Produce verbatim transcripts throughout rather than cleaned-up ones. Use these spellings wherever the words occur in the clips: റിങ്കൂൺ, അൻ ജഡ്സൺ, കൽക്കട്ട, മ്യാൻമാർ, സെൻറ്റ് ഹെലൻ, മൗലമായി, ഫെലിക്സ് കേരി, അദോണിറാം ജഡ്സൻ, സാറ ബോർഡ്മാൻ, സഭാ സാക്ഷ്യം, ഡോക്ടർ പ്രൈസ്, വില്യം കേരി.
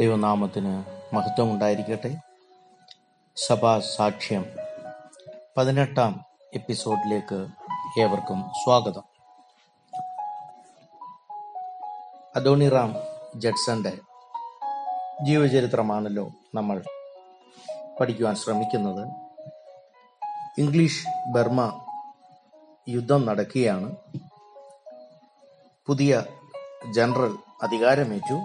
ദൈവനാമത്തിന് മഹത്വമുണ്ടായിരിക്കട്ടെ. സഭാ സാക്ഷ്യം പതിനെട്ടാം എപ്പിസോഡിലേക്ക് ഏവർക്കും സ്വാഗതം. അദോണിറാം ജഡ്സന്റെ ജീവചരിത്രമാണല്ലോ നമ്മൾ പഠിക്കുവാൻ ശ്രമിക്കുന്നത്. ഇംഗ്ലീഷ് ബർമ യുദ്ധം നടക്കുകയാണ്. പുതിയ ജനറൽ അധികാരമേറ്റു.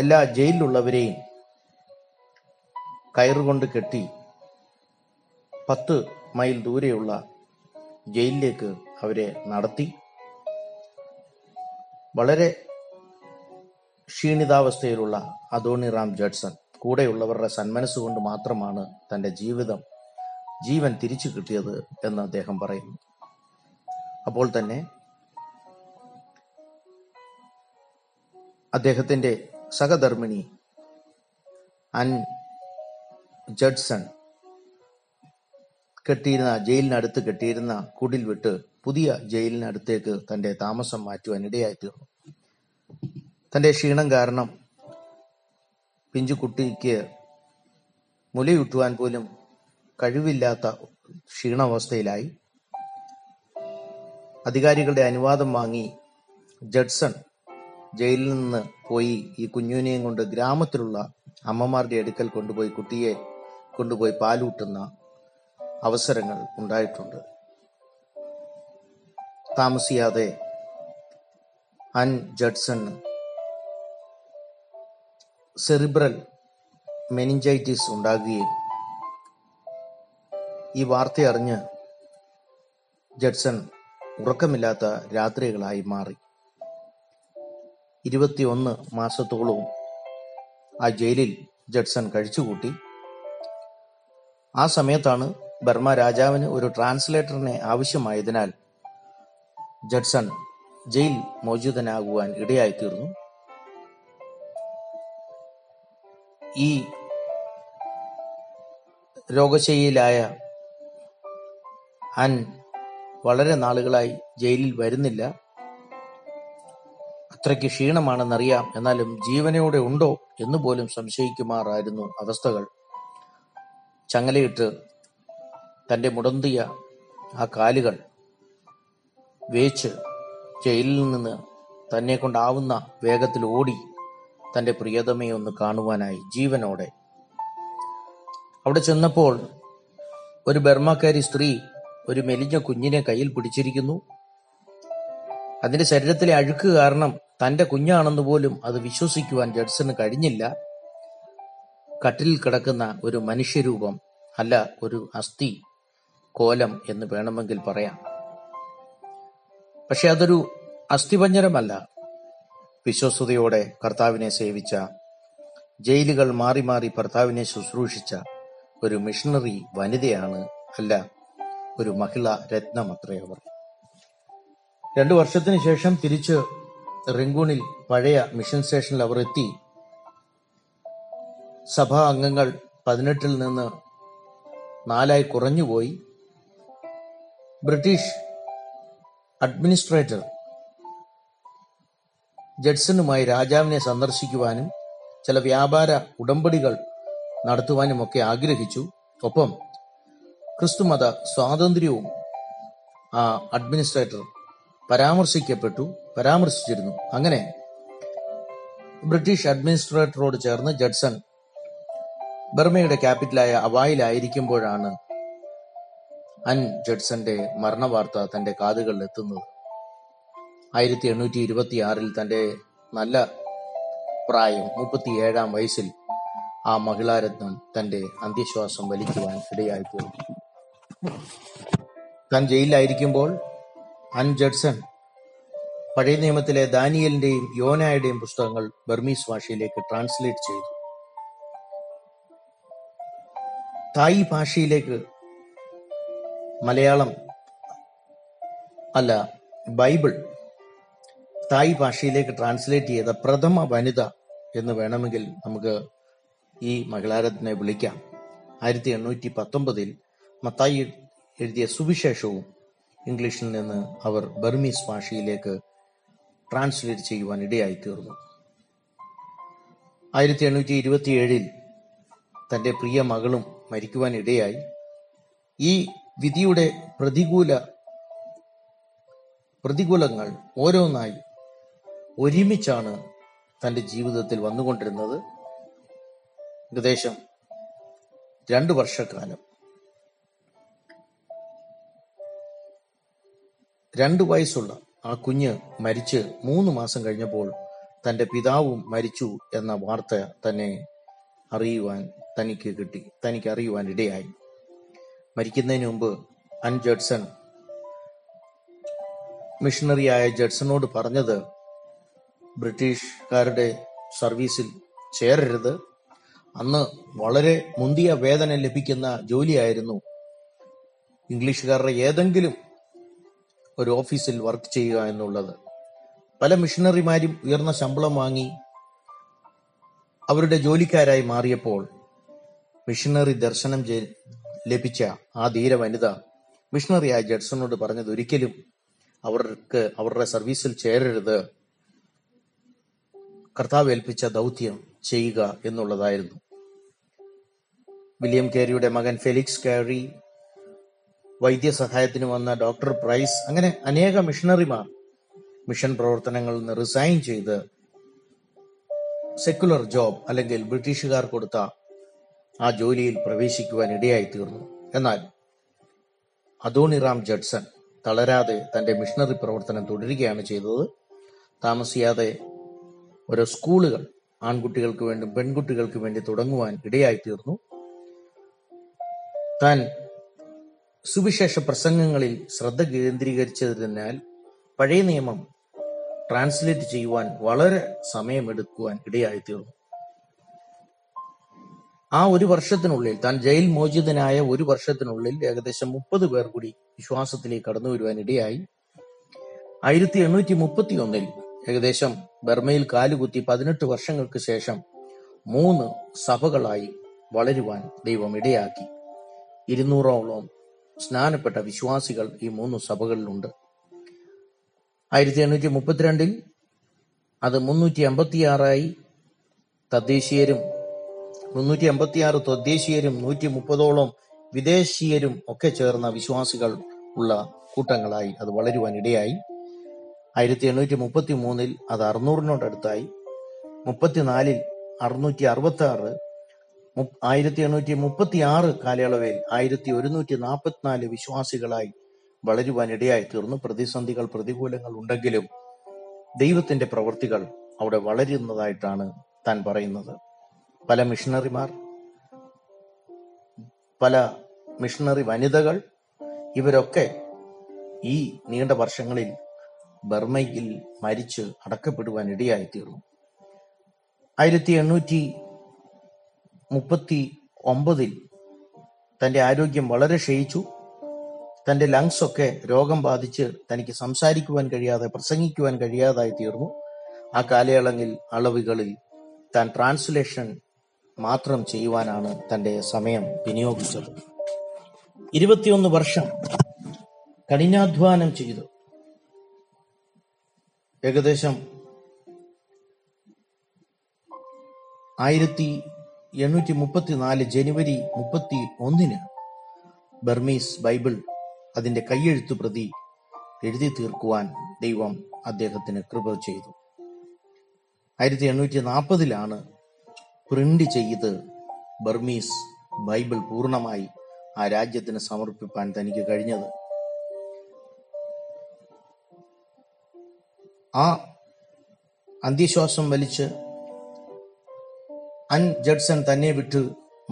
എല്ലാ ജയിലിലുള്ളവരെയും കയറുകൊണ്ട് കെട്ടി പത്ത് മൈൽ ദൂരെയുള്ള ജയിലിലേക്ക് അവരെ നടത്തി. വളരെ ക്ഷീണിതാവസ്ഥയിലുള്ള അദോണിറാം ജഡ്സൻ കൂടെയുള്ളവരുടെ സന്മനസ്സുകൊണ്ട് മാത്രമാണ് തൻ്റെ ജീവിതം ജീവൻ തിരിച്ചു കിട്ടിയത് എന്ന് അദ്ദേഹം പറയുന്നു. അപ്പോൾ തന്നെ അദ്ദേഹത്തിൻ്റെ സഹധർമ്മിണി അൻ ജഡ്സൺ കെട്ടിയിരുന്ന ജയിലിനടുത്ത് കെട്ടിയിരുന്ന കുടിൽ വിട്ട് പുതിയ ജയിലിനടുത്തേക്ക് തൻ്റെ താമസം മാറ്റുവാൻ ഇടയായി തീർന്നു. തൻ്റെ ക്ഷീണം കാരണം പിഞ്ചുകുട്ടിക്ക് മുലയൂട്ടുവാൻ പോലും കഴിവില്ലാത്ത ക്ഷീണാവസ്ഥയിലായി. അധികാരികളുടെ അനുവാദം വാങ്ങി ജഡ്സൺ ജയിലിൽ നിന്ന് പോയി ഈ കുഞ്ഞുവിനെയും കൊണ്ട് ഗ്രാമത്തിലുള്ള അമ്മമാരുടെ അടുക്കൽ കൊണ്ടുപോയി കുട്ടിയെ കൊണ്ടുപോയി പാലൂട്ടുന്ന അവസരങ്ങൾ ഉണ്ടായിട്ടുണ്ട്. താമസിയാതെ അൻ ജഡ്സന് സെറിബ്രൽ മെനിഞ്ചൈറ്റിസ് ഉണ്ടാകുകയും ഈ വാർത്തയറിഞ്ഞ് ജഡ്സൺ ഉറക്കമില്ലാത്ത രാത്രികളായി മാറി. ഇരുപത്തിയൊന്ന് മാസത്തോളവും ആ ജയിലിൽ ജഡ്സൺ കഴിച്ചുകൂട്ടി. ആ സമയത്താണ് ബർമ രാജാവിന് ഒരു ട്രാൻസ്ലേറ്ററിനെ ആവശ്യമായതിനാൽ ജഡ്സൺ ജയിൽ മോചിതനാകുവാൻ ഇടയായിത്തീർന്നു. ഈ രോഗശൈലിയായ അൻ വളരെ നാളുകളായി ജയിലിൽ വരുന്നില്ല. അത്രയ്ക്ക് ക്ഷീണമാണെന്നറിയാം, എന്നാലും ജീവനോടെ ഉണ്ടോ എന്ന് പോലും സംശയിക്കുമാറായിരുന്നു അവസ്ഥകൾ. ചങ്ങലയിട്ട് തൻ്റെ മുടന്തിയ ആ കാലുകൾ വേച്ച് ജയിലിൽ നിന്ന് തന്നെ കൊണ്ടാവുന്ന വേഗത്തിൽ ഓടി തൻ്റെ പ്രിയതമയെ ഒന്ന് കാണുവാനായി ജീവനോടെ. അവിടെ ചെന്നപ്പോൾ ഒരു ബർമക്കാരി സ്ത്രീ ഒരു മെലിഞ്ഞ കുഞ്ഞിനെ കയ്യിൽ പിടിച്ചിരിക്കുന്നു. അതിന്റെ ശരീരത്തിലെ അഴുക്ക് കാരണം തന്റെ കുഞ്ഞാണെന്ന് പോലും അത് വിശ്വസിക്കുവാൻ ജഡ്സന് കഴിഞ്ഞില്ല. കട്ടിലിൽ കിടക്കുന്ന ഒരു മനുഷ്യരൂപം, അല്ല ഒരു അസ്ഥി കോലം എന്ന് വേണമെങ്കിൽ പറയാം. പക്ഷെ അതൊരു അസ്ഥിപഞ്ജരമല്ല. വിശ്വസ്തയോടെ കർത്താവിനെ സേവിച്ച, ജയിലുകൾ മാറി മാറി കർത്താവിനെ ശുശ്രൂഷിച്ച ഒരു മിഷണറി വനിതയാണ്, അല്ല ഒരു മഹിളാ രത്നമത്രേ അവർ. രണ്ടു വർഷത്തിന് ശേഷം തിരിച്ച് റിങ്കൂണിൽ പഴയ മിഷൻ സ്റ്റേഷനിൽ അവർ എത്തി. സഭാ അംഗങ്ങൾ പതിനെട്ടിൽ നിന്ന് നാലായി കുറഞ്ഞുപോയി. ബ്രിട്ടീഷ് അഡ്മിനിസ്ട്രേറ്റർ ജഡ്സനുമായി രാജാവിനെ സന്ദർശിക്കുവാനും ചില വ്യാപാര ഉടമ്പടികൾ നടത്തുവാനുമൊക്കെ ആഗ്രഹിച്ചു. ഒപ്പം ക്രിസ്തുമത സ്വാതന്ത്ര്യവും ആ അഡ്മിനിസ്ട്രേറ്റർ പരാമർശിക്കപ്പെട്ടു പരാമർശിച്ചിരുന്നു. അങ്ങനെ ബ്രിട്ടീഷ് അഡ്മിനിസ്ട്രേറ്ററോട് ചേർന്ന് ജഡ്സൺ ബർമയുടെ ക്യാപിറ്റലായ അവായിലായിരിക്കുമ്പോഴാണ് അൻ ജഡ്സന്റെ മരണവാർത്ത തന്റെ കാതുകളിൽ എത്തുന്നത്. ആയിരത്തി എണ്ണൂറ്റി ഇരുപത്തി ആറിൽ തന്റെ നല്ല പ്രായം മുപ്പത്തി ഏഴാം വയസ്സിൽ ആ മഹിളാരത്നം തന്റെ അന്ത്യശ്വാസം വലിക്കുവാൻ ഇടയായിപ്പോയി. താൻ ജയിലിലായിരിക്കുമ്പോൾ അൻ ജഡ്സൺ പഴയ നിയമത്തിലെ ദാനിയലിന്റെയും യോനായുടെയും പുസ്തകങ്ങൾ ബർമീസ് ഭാഷയിലേക്ക് ട്രാൻസ്ലേറ്റ് ചെയ്തു. തായ് ഭാഷയിലേക്ക് മലയാളം അല്ല ബൈബിൾ തായ് ഭാഷയിലേക്ക് ട്രാൻസ്ലേറ്റ് ചെയ്ത പ്രഥമ വനിത എന്ന് വേണമെങ്കിൽ നമുക്ക് ഈ മഹിളാരത്നെ വിളിക്കാം. ആയിരത്തി എണ്ണൂറ്റി പത്തൊമ്പതിൽ മത്തായി എഴുതിയ സുവിശേഷവും ഇംഗ്ലീഷിൽ നിന്ന് അവർ ബർമീസ് ഭാഷയിലേക്ക് ട്രാൻസ്ലേറ്റ് ചെയ്യുവാൻ ഇടയായി തീർന്നു. ആയിരത്തി എണ്ണൂറ്റി ഇരുപത്തി ഏഴിൽ തന്റെ പ്രിയ മകളും മരിക്കുവാനിടയായി. ഈ വിധിയുടെ പ്രതികൂല പ്രതികൂലങ്ങൾ ഓരോന്നായി ഒരുമിച്ചാണ് തൻ്റെ ജീവിതത്തിൽ വന്നുകൊണ്ടിരുന്നത്. ഏകദേശം രണ്ടു വർഷക്കാലം. രണ്ടു വയസ്സുള്ള ആ കുഞ്ഞ് മരിച്ച് മൂന്ന് മാസം കഴിഞ്ഞപ്പോൾ തൻ്റെ പിതാവും മരിച്ചു എന്ന വാർത്ത തന്നെ അറിയുവാൻ തനിക്ക് കിട്ടി തനിക്ക് അറിയുവാൻ ഇടയായി. മരിക്കുന്നതിന് മുമ്പ് അൻ ജഡ്സൺ മിഷണറിയായ ജഡ്സനോട് പറഞ്ഞത്, ബ്രിട്ടീഷുകാരുടെ സർവീസിൽ ചേരരുത്, അന്ന് വളരെ മുന്തിയ വേതനം ലഭിക്കുന്ന ജോലിയായിരുന്നു, ഇംഗ്ലീഷുകാരുടെ ഏതെങ്കിലും ഒരു ഓഫീസിൽ വർക്ക് ചെയ്യുക എന്നുള്ളത്. പല മിഷണറിമാരും ഉയർന്ന ശമ്പളം വാങ്ങി അവരുടെ ജോലിക്കാരായി മാറിയപ്പോൾ മിഷണറി ദർശനം ലഭിച്ച ആ ധീര വനിത മിഷണറിയായ ജഡ്സനോട് പറഞ്ഞത്, ഒരിക്കലും അവർക്ക് അവരുടെ സർവീസിൽ ചേരരുത്, കർത്താവ് ഏൽപ്പിച്ച ദൗത്യം ചെയ്യുക എന്നുള്ളതായിരുന്നു. വില്യം കേരിയുടെ മകൻ ഫെലിക്സ് കേരി, വൈദ്യസഹായത്തിന് വന്ന ഡോക്ടർ പ്രൈസ്, അങ്ങനെ അനേക മിഷണറിമാർ മിഷൻ പ്രവർത്തനങ്ങളിൽ നിന്ന് റിസൈൻ ചെയ്ത് സെക്യുലർ ജോബ് അല്ലെങ്കിൽ ബ്രിട്ടീഷുകാർ കൊടുത്ത ആ ജോലിയിൽ പ്രവേശിക്കുവാൻ ഇടയായി തീർന്നു. എന്നാൽ അദോണിറാം ജഡ്സൻ തളരാതെ തന്റെ മിഷണറി പ്രവർത്തനം തുടരുകയാണ് ചെയ്തത്. താമസിയാതെ ഓരോ സ്കൂളുകൾ ആൺകുട്ടികൾക്ക് വേണ്ടി പെൺകുട്ടികൾക്ക് വേണ്ടി തുടങ്ങുവാൻ ഇടയായി തീർന്നു. താൻ സുവിശേഷ പ്രസംഗങ്ങളിൽ ശ്രദ്ധ കേന്ദ്രീകരിച്ചതിനാൽ പഴയ നിയമം ട്രാൻസ്ലേറ്റ് ചെയ്യുവാൻ വളരെ സമയമെടുക്കുവാൻ ഇടയായി തീർന്നു. ആ ഒരു വർഷത്തിനുള്ളിൽ താൻ ജയിൽ മോചിതനായ ഒരു വർഷത്തിനുള്ളിൽ ഏകദേശം മുപ്പത് പേർ കൂടി വിശ്വാസത്തിലേക്ക് കടന്നു വരുവാൻ ഇടയായി. ആയിരത്തി എണ്ണൂറ്റി മുപ്പത്തി ഒന്നിൽ ഏകദേശം ബർമയിൽ കാലുകുത്തി പതിനെട്ട് വർഷങ്ങൾക്ക് ശേഷം മൂന്ന് സഭകളായി വളരുവാൻ ദൈവം ഇടയാക്കി. ഇരുന്നൂറോളം സ്നാനപ്പെട്ട വിശ്വാസികൾ ഈ മൂന്ന് സഭകളിലുണ്ട്. ആയിരത്തി എണ്ണൂറ്റി മുപ്പത്തിരണ്ടിൽ അത് മുന്നൂറ്റി അമ്പത്തി ആറായി തദ്ദേശീയരും മുന്നൂറ്റി അമ്പത്തി ആറ് തദ്ദേശീയരും നൂറ്റി മുപ്പതോളം വിദേശീയരും ഒക്കെ ചേർന്ന വിശ്വാസികൾ ഉള്ള കൂട്ടങ്ങളായി അത് വളരുവാൻ ഇടയായി. ആയിരത്തി എണ്ണൂറ്റി മുപ്പത്തി മൂന്നിൽ അത് അറുന്നൂറിനോടടുത്തായി. മുപ്പത്തിനാലിൽ അറുന്നൂറ്റി അറുപത്തി ആറ് ആയിരത്തി എണ്ണൂറ്റി മുപ്പത്തി ആറ് കാലയളവിൽ ആയിരത്തി ഒരുന്നൂറ്റി നാൽപ്പത്തിനാല് വിശ്വാസികളായി വളരുവാൻ ഇടയായി തീർന്നു. പ്രതിസന്ധികൾ പ്രതികൂലങ്ങൾ ഉണ്ടെങ്കിലും ദൈവത്തിന്റെ പ്രവൃത്തികൾ അവിടെ വളരുന്നതായിട്ടാണ് താൻ പറയുന്നത്. പല മിഷണറിമാർ, പല മിഷണറി വനിതകൾ, ഇവരൊക്കെ ഈ നീണ്ട വർഷങ്ങളിൽ ബർമയിൽ മരിച്ച് അടക്കപ്പെടുവാൻ ഇടയായി തീർന്നു. ആയിരത്തി എണ്ണൂറ്റി മുപ്പത്തി ഒമ്പതിൽ തൻ്റെ ആരോഗ്യം വളരെ ക്ഷയിച്ചു. തൻ്റെ ലങ്സ് ഒക്കെ രോഗം ബാധിച്ച് തനിക്ക് സംസാരിക്കുവാൻ കഴിയാതെ പ്രസംഗിക്കുവാൻ കഴിയാതായി തീർന്നു. ആ കാലയളവിൽ അളവുകളിൽ താൻ ട്രാൻസ്ലേഷൻ മാത്രം ചെയ്യുവാനാണ് തൻ്റെ സമയം വിനിയോഗിച്ചത്. ഇരുപത്തിയൊന്ന് വർഷം കഠിനാധ്വാനം ചെയ്തു. ഏകദേശം ആയിരത്തി എണ്ണൂറ്റി മുപ്പത്തിനാല് ജനുവരി മുപ്പത്തി ഒന്നിന് ബർമീസ് ബൈബിൾ അതിന്റെ കൈയെഴുത്തു പ്രതി എഴുതി തീർക്കുവാൻ ദൈവം അദ്ദേഹത്തിന് കൃപ ചെയ്തു. ആയിരത്തി എണ്ണൂറ്റി നാൽപ്പതിലാണ് പ്രിന്റ് ചെയ്ത് ബർമീസ് ബൈബിൾ പൂർണ്ണമായി ആ രാജ്യത്തിന് സമർപ്പിപ്പാൻ തനിക്ക് കഴിഞ്ഞത്. ആ അന്ത്യശ്വാസം വലിച്ച് അൻ ജഡ്സൻ തന്നെ വിട്ട്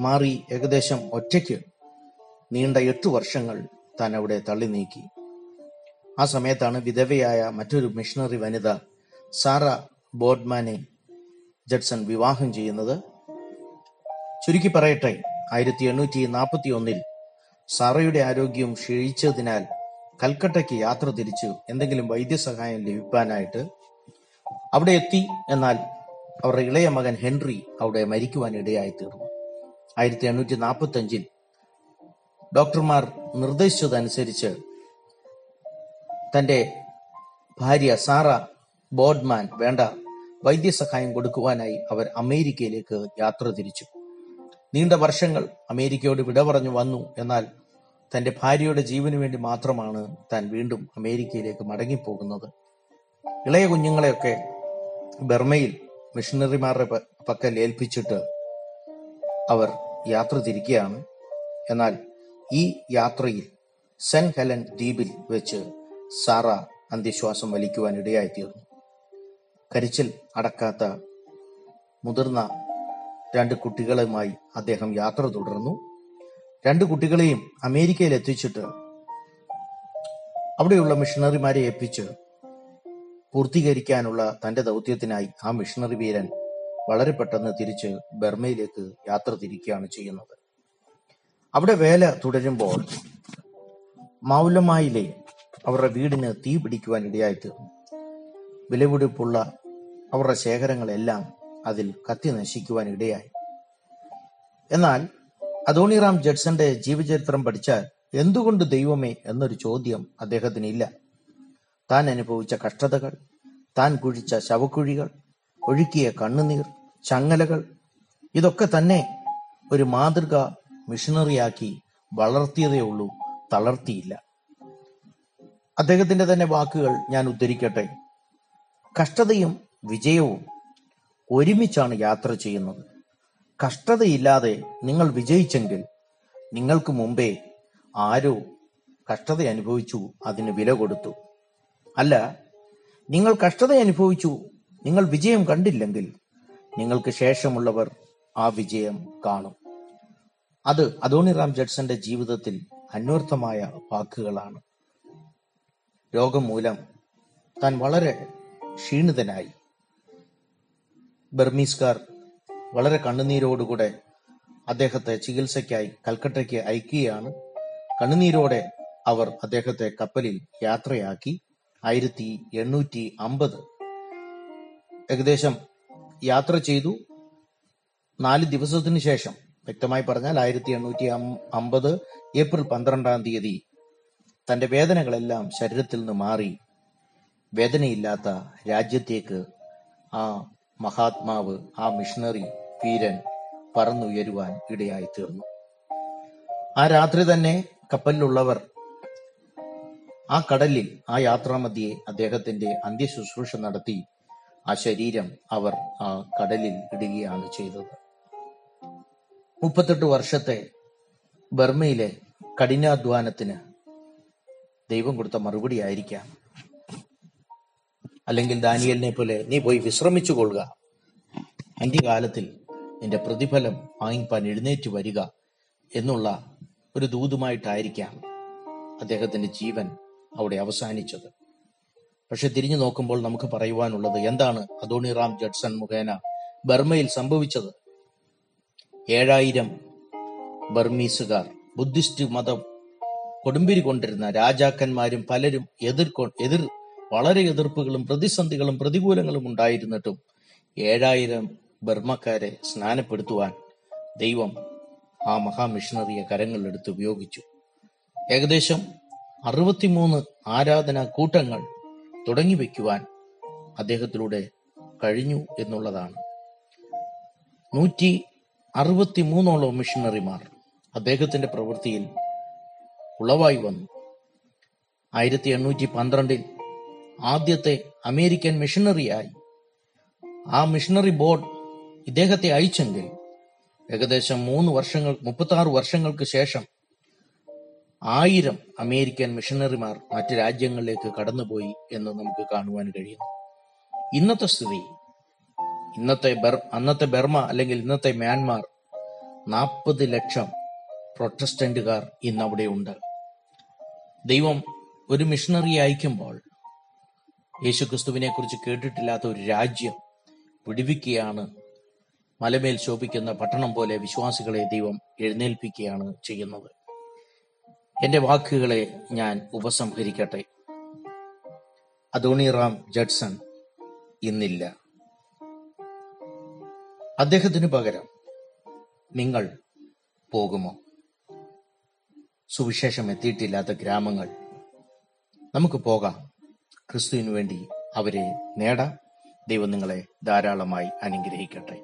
മാറി. ഏകദേശം ഒറ്റയ്ക്ക് നീണ്ട എട്ടു വർഷങ്ങൾ താൻ അവിടെ തള്ളി നീക്കി. ആ സമയത്താണ് വിധവയായ മറ്റൊരു മിഷണറി വനിത സാറ ബോർഡ്മാനെ ജഡ്സൺ വിവാഹം ചെയ്യുന്നത്. ചുരുക്കി പറയട്ടെ, ആയിരത്തി എണ്ണൂറ്റി നാൽപ്പത്തി ഒന്നിൽ സാറയുടെ ആരോഗ്യം ക്ഷയിച്ചതിനാൽ കൽക്കട്ടയ്ക്ക് യാത്ര തിരിച്ച് എന്തെങ്കിലും വൈദ്യസഹായം ലഭിക്കാനായിട്ട് അവിടെ എത്തി. എന്നാൽ അവരുടെ ഇളയ മകൻ ഹെൻറി അവിടെ മരിക്കുവാൻ ഇടയായി തീർന്നു. ആയിരത്തി എണ്ണൂറ്റി നാൽപ്പത്തി അഞ്ചിൽ ഡോക്ടർമാർ നിർദ്ദേശിച്ചതനുസരിച്ച് തന്റെ ഭാര്യ സാറ ബോർഡ്മാൻ വേണ്ട വൈദ്യസഹായം കൊടുക്കുവാനായി അവർ അമേരിക്കയിലേക്ക് യാത്ര തിരിച്ചു. നീണ്ട വർഷങ്ങൾ അമേരിക്കയോട് വിട പറഞ്ഞു വന്നു. എന്നാൽ തന്റെ ഭാര്യയുടെ ജീവന് വേണ്ടി മാത്രമാണ് താൻ വീണ്ടും അമേരിക്കയിലേക്ക് മടങ്ങിപ്പോകുന്നത്. ഇളയ കുഞ്ഞുങ്ങളെയൊക്കെ ബർമയിൽ മിഷണറിമാരുടെ പക്കൽ ഏൽപ്പിച്ചിട്ട് അവർ യാത്ര തിരിക്കുകയാണ്. എന്നാൽ ഈ യാത്രയിൽ സെൻറ്റ് ഹെലൻ ദ്വീപിൽ വെച്ച് സാറ അന്ത്യശ്വാസം വലിക്കുവാൻ ഇടയായിത്തീർന്നു. കരിച്ചിൽ അടക്കാത്ത മുതിർന്ന രണ്ട് കുട്ടികളുമായി അദ്ദേഹം യാത്ര തുടർന്നു. രണ്ട് കുട്ടികളെയും അമേരിക്കയിൽ എത്തിച്ചിട്ട് അവിടെയുള്ള മിഷണറിമാരെ ഏൽപ്പിച്ച് പൂർത്തീകരിക്കാനുള്ള തന്റെ ദൗത്യത്തിനായി ആ മിഷണറി വീരൻ വളരെ പെട്ടെന്ന് തിരിച്ച് ബർമയിലേക്ക് യാത്ര തിരിക്കുകയാണ് ചെയ്യുന്നത്. അവിടെ വേല തുടരുമ്പോൾ മൗലമായിലെ അവരുടെ വീടിന് തീ പിടിക്കുവാൻ ഇടയായിത്തീർന്നു. വിലപിടിപ്പുള്ള അവരുടെ ശേഖരങ്ങളെല്ലാം അതിൽ കത്തി നശിക്കുവാൻ ഇടയായി. എന്നാൽ അദോണിറാം ജഡ്സന്റെ ജീവചരിത്രം പഠിച്ചാൽ എന്തുകൊണ്ട് ദൈവമേ എന്നൊരു ചോദ്യം അദ്ദേഹത്തിനില്ല. താൻ അനുഭവിച്ച കഷ്ടതകൾ, താൻ കുഴിച്ച ശവക്കുഴികൾ, ഒഴുക്കിയ കണ്ണുനീർ, ചങ്ങലകൾ, ഇതൊക്കെ തന്നെ ഒരു മാതൃക മിഷണറിയാക്കി വളർത്തിയതേ ഉള്ളൂ, തളർത്തിയില്ല. അദ്ദേഹത്തിന്റെ തന്നെ വാക്കുകൾ ഞാൻ ഉദ്ധരിക്കട്ടെ. കഷ്ടതയും വിജയവും ഒരുമിച്ചാണ് യാത്ര ചെയ്യുന്നത്. കഷ്ടതയില്ലാതെ നിങ്ങൾ വിജയിച്ചെങ്കിൽ നിങ്ങൾക്ക് മുമ്പേ ആരോ കഷ്ടത അനുഭവിച്ചു, അതിന് വില കൊടുത്തു. അല്ല, നിങ്ങൾ കഷ്ടത അനുഭവിച്ചു, നിങ്ങൾ വിജയം കണ്ടില്ലെങ്കിൽ നിങ്ങൾക്ക് ശേഷമുള്ളവർ ആ വിജയം കാണും. അത് അദോണിറാം ജഡ്സന്റെ ജീവിതത്തിൽ അന്വർത്ഥമായ വാക്കുകളാണ്. രോഗം മൂലം താൻ വളരെ ക്ഷീണിതനായി. ബർമീസ്കാർ വളരെ കണ്ണുനീരോടുകൂടെ അദ്ദേഹത്തെ ചികിത്സയ്ക്കായി കൽക്കട്ടയ്ക്ക് അയക്കുകയാണ്. കണ്ണുനീരോടെ അവർ അദ്ദേഹത്തെ കപ്പലിൽ യാത്രയാക്കി. ആയിരത്തി എണ്ണൂറ്റി അമ്പത് ഏകദേശം യാത്ര ചെയ്തു. നാല് ദിവസത്തിനു ശേഷം, വ്യക്തമായി പറഞ്ഞാൽ ആയിരത്തി എണ്ണൂറ്റി അമ്പത് ഏപ്രിൽ പന്ത്രണ്ടാം തീയതി തന്റെ വേദനകളെല്ലാം ശരീരത്തിൽ നിന്ന് മാറി വേദനയില്ലാത്ത രാജ്യത്തേക്ക് ആ മഹാത്മാവ്, ആ മിഷണറി വീരൻ പറന്നുയരുവാൻ ഇടയായി തീർന്നു. ആ രാത്രി തന്നെ കപ്പലിലുള്ളവർ ആ കടലിൽ ആ യാത്രാമധ്യേ അദ്ദേഹത്തിന്റെ അന്ത്യശുശ്രൂഷ നടത്തി. ആ ശരീരം അവർ ആ കടലിൽ ഇടുകയാണ് ചെയ്തത്. മുപ്പത്തെട്ട് വർഷത്തെ ബർമയിലെ കഠിനാധ്വാനത്തിന് ദൈവം കൊടുത്ത മറുപടി ആയിരിക്കാം, അല്ലെങ്കിൽ ദാനിയേലിനെ പോലെ നീ പോയി വിശ്രമിച്ചു കൊള്ളുക, അന്ത്യകാലത്തിൽ നിന്റെ പ്രതിഫലം വാങ്ങിപ്പാൻ എഴുന്നേറ്റ് വരിക എന്നുള്ള ഒരു ദൂതുമായിട്ടായിരിക്കാം അദ്ദേഹത്തിന്റെ ജീവൻ അവിടെ അവസാനിച്ചത്. പക്ഷെ തിരിഞ്ഞു നോക്കുമ്പോൾ നമുക്ക് പറയുവാനുള്ളത് എന്താണ് അദോണിറാം ജഡ്സൻ മുഖേന ബർമയിൽ സംഭവിച്ചത്? ഏഴായിരം ബർമീസുകാർ, ബുദ്ധിസ്റ്റ് മതം കൊടുമ്പിരി കൊണ്ടിരുന്ന രാജാക്കന്മാരും പലരും എതിർക്കൊ എതിർ വളരെ എതിർപ്പുകളും പ്രതിസന്ധികളും പ്രതികൂലങ്ങളും ഉണ്ടായിരുന്നിട്ടും ഏഴായിരം ബർമക്കാരെ സ്നാനപ്പെടുത്തുവാൻ ദൈവം ആ മഹാമിഷണറിയെ കരങ്ങളിലെടുത്ത് ഉപയോഗിച്ചു. ഏകദേശം അറുപത്തിമൂന്ന് ആരാധനാ കൂട്ടങ്ങൾ തുടങ്ങി വയ്ക്കുവാൻ അദ്ദേഹത്തിലൂടെ കഴിഞ്ഞു എന്നുള്ളതാണ്. നൂറ്റി അറുപത്തി മൂന്നോളം മിഷണറിമാർ അദ്ദേഹത്തിന്റെ പ്രവൃത്തിയിൽ ഉളവായി വന്നു. ആയിരത്തി എണ്ണൂറ്റി പന്ത്രണ്ടിൽ ആദ്യത്തെ അമേരിക്കൻ മിഷണറിയായി ആ മിഷണറി ബോർഡ് ഇദ്ദേഹത്തെ അയച്ചെങ്കിൽ ഏകദേശം മൂന്ന് വർഷങ്ങൾ മുപ്പത്തി ആറ് വർഷങ്ങൾക്ക് ശേഷം ആയിരം അമേരിക്കൻ മിഷണറിമാർ മറ്റ് രാജ്യങ്ങളിലേക്ക് കടന്നുപോയി എന്ന് നമുക്ക് കാണുവാൻ കഴിയുന്നു. ഇന്നത്തെ സ്ഥിതി, ഇന്നത്തെ ബർ അന്നത്തെ ബർമ അല്ലെങ്കിൽ ഇന്നത്തെ മ്യാൻമാർ, നാൽപ്പത് ലക്ഷം പ്രൊട്ടസ്റ്റന്റുകാർ ഇന്നവിടെ ഉണ്ട്. ദൈവം ഒരു മിഷണറി അയക്കുമ്പോൾ യേശുക്രിസ്തുവിനെ കുറിച്ച് കേട്ടിട്ടില്ലാത്ത ഒരു രാജ്യം വിടുവിക്കുകയാണ്. മലമേൽ ശോഭിക്കുന്ന പട്ടണം പോലെ വിശ്വാസികളെ ദൈവം എഴുന്നേൽപ്പിക്കുകയാണ് ചെയ്യുന്നത്. എന്റെ വാക്കുകളെ ഞാൻ ഉപസംഹരിക്കട്ടെ. അദോണിറാം ജഡ്സൻ ഇന്നില്ല. അദ്ദേഹത്തിന് പകരം നിങ്ങൾ പോകുമോ? സുവിശേഷം എത്തിയിട്ടില്ലാത്ത ഗ്രാമങ്ങൾ നമുക്ക് പോകാം. ക്രിസ്തുവിന് വേണ്ടി അവരെ നേടാം. ദൈവം നിങ്ങളെ ധാരാളമായി അനുഗ്രഹിക്കട്ടെ.